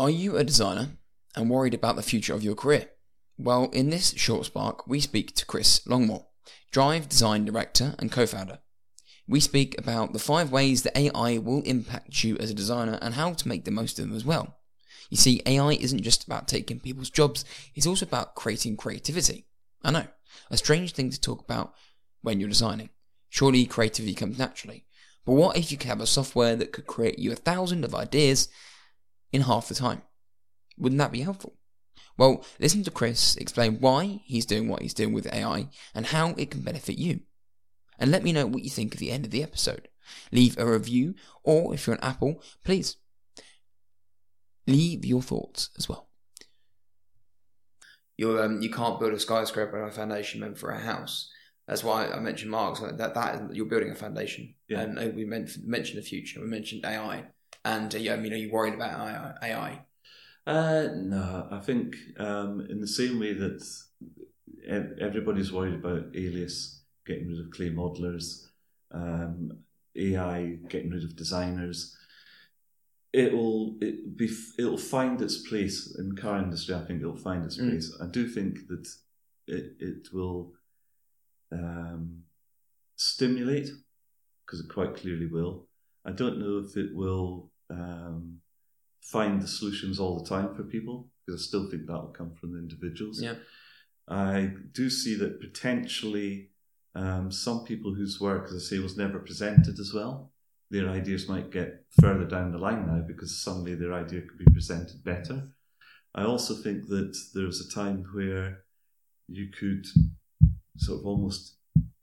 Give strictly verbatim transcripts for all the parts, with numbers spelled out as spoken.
Are you a designer and worried about the future of your career? Well, in this short spark, we speak to Chris Longmore, Drive Design Director and co-founder. We speak about the five ways that A I will impact you as a designer and how to make the most of them as well. You see, A I isn't just about taking people's jobs, it's also about creating creativity. I know, a strange thing to talk about when you're designing. Surely creativity comes naturally. But what if you could have a software that could create you a thousand of ideas in half the time? Wouldn't that be helpful? Well, listen to Chris explain why he's doing what he's doing with A I and how it can benefit you. And let me know what you think at the end of the episode. Leave a review, or if you're on Apple, please leave your thoughts as well. You um, you can't build a skyscraper on a foundation meant for a house. That's why I mentioned Marx. That that you're building a foundation, yeah. And we mentioned the future. We mentioned A I, and uh, I mean, are you worried about A I? Uh, no, I think um, in the same way that everybody's worried about Alias getting rid of clay modelers, um, A I getting rid of designers, it'll it be it'll find its place in the car industry. I think it'll find its mm. place. I do think that it it will um, stimulate, because it quite clearly will. I don't know if it will. Um, find the solutions all the time for people, because I still think that will come from the individuals. Yeah. I do see that potentially um, some people whose work, as I say, was never presented as well, their ideas might get further down the line now because someday their idea could be presented better. I also think that there was a time where you could sort of almost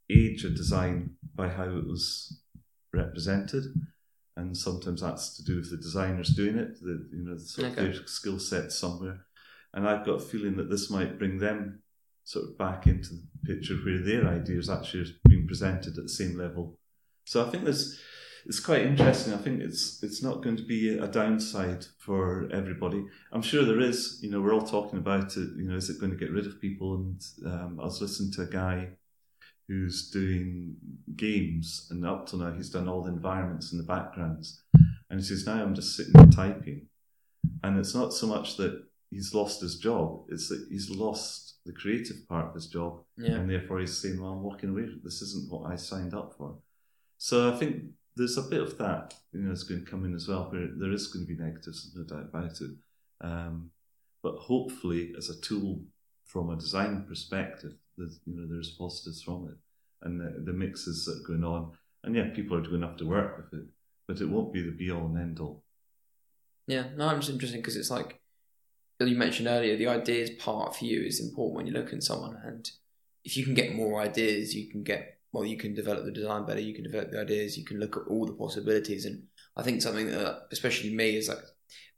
age a design by how it was represented. And sometimes that's to do with the designers doing it, the, you know, sort of okay. their skill set somewhere. And I've got a feeling that this might bring them sort of back into the picture where their ideas actually are being presented at the same level. So I think this it's quite interesting. I think it's it's not going to be a downside for everybody. I'm sure there is. You know, we're all talking about it. You know, is it going to get rid of people? And um, I was listening to a guy who's doing games, and up till now he's done all the environments and the backgrounds, and he says, now I'm just sitting and typing. And it's not so much that he's lost his job, it's that he's lost the creative part of his job, yeah. and therefore he's saying, well, I'm walking away, this isn't what I signed up for. So I think there's a bit of that, you know, it's going to come in as well, where there is going to be negatives, no doubt about it. Um, but hopefully, as a tool from a design perspective, There's, you know, there's positives from it, and the, the mixes that are going on, and yeah, people are going to have to work with it, but it won't be the be all and end all. Yeah, no, it's interesting because it's like you mentioned earlier, the ideas part for you is important when you look at someone, and if you can get more ideas, you can get well, you can develop the design better, you can develop the ideas, you can look at all the possibilities, and I think something that especially me is like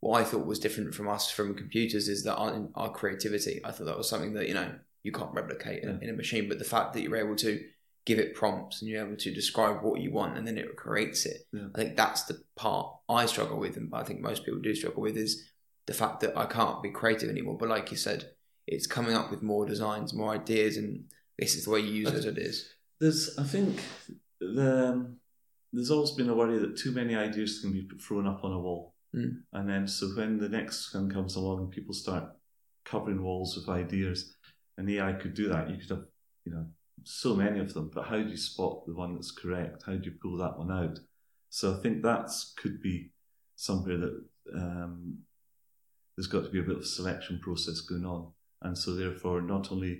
what I thought was different from us from computers is that our, our creativity. I thought that was something that you know. you can't replicate yeah. in a machine, but the fact that you're able to give it prompts and you're able to describe what you want and then it creates it. Yeah. I think that's the part I struggle with, and I think most people do struggle with, is the fact that I can't be creative anymore. But like you said, it's coming up with more designs, more ideas, and this is the way you use those ideas. There's, I think the, um, there's always been a worry that too many ideas can be thrown up on a wall. Mm. And then so when the next one comes along, people start covering walls with ideas. And A I could do that. You could have, you know, so many of them, but how do you spot the one that's correct? How do you pull that one out? So I think that could be somewhere that um, there's got to be a bit of selection process going on. And so therefore, not only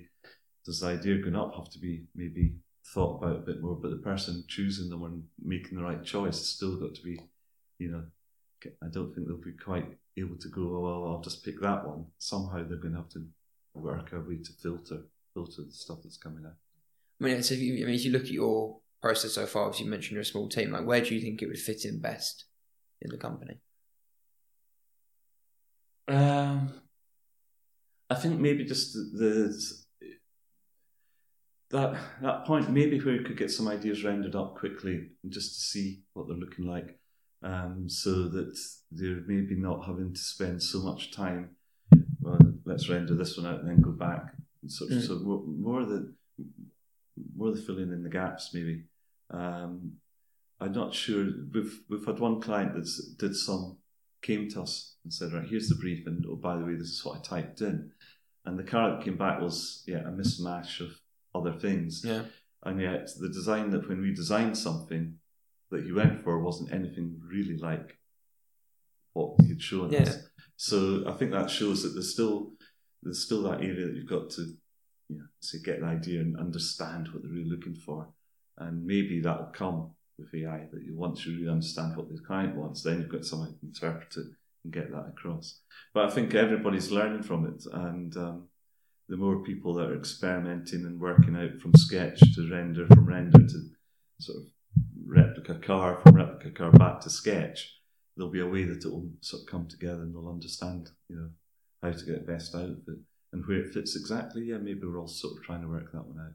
does the idea going up have to be maybe thought about a bit more, but the person choosing them and making the right choice has still got to be, you know, I don't think they'll be quite able to go, oh, well, I'll just pick that one. Somehow they're going to have to work our way to filter filter the stuff that's coming out. I mean, so if you, I mean, if you look at your process so far, as you mentioned, you're a small team. Like, where do you think it would fit in best in the company? Um, I think maybe just the, the that that point, maybe where you could get some ideas rounded up quickly, just to see what they're looking like, um, so that they're maybe not having to spend so much time. Let's render this one out and then go back. And sort of, mm. So more the more the filling in the gaps, maybe. Um, I'm not sure. We've we've had one client that did some came to us and said, right, here's the brief, and oh, by the way, this is what I typed in. And the car that came back was yeah a mismatch of other things. Yeah. And yet the design that when we designed something that he went for wasn't anything really like what he'd shown yeah. us. So I think that shows that there's still there's still that area that you've got to yeah, so get an idea and understand what they're really looking for. And maybe that'll come with A I, that you, once you really understand what the client wants, then you've got someone to interpret it and get that across. But I think everybody's learning from it, and um, the more people that are experimenting and working out from sketch to render, from render to sort of replica car, from replica car back to sketch, there'll be a way that it'll sort of come together and they'll understand, you know, how to get the best out of it. And where it fits exactly, yeah, maybe we're all sort of trying to work that one out.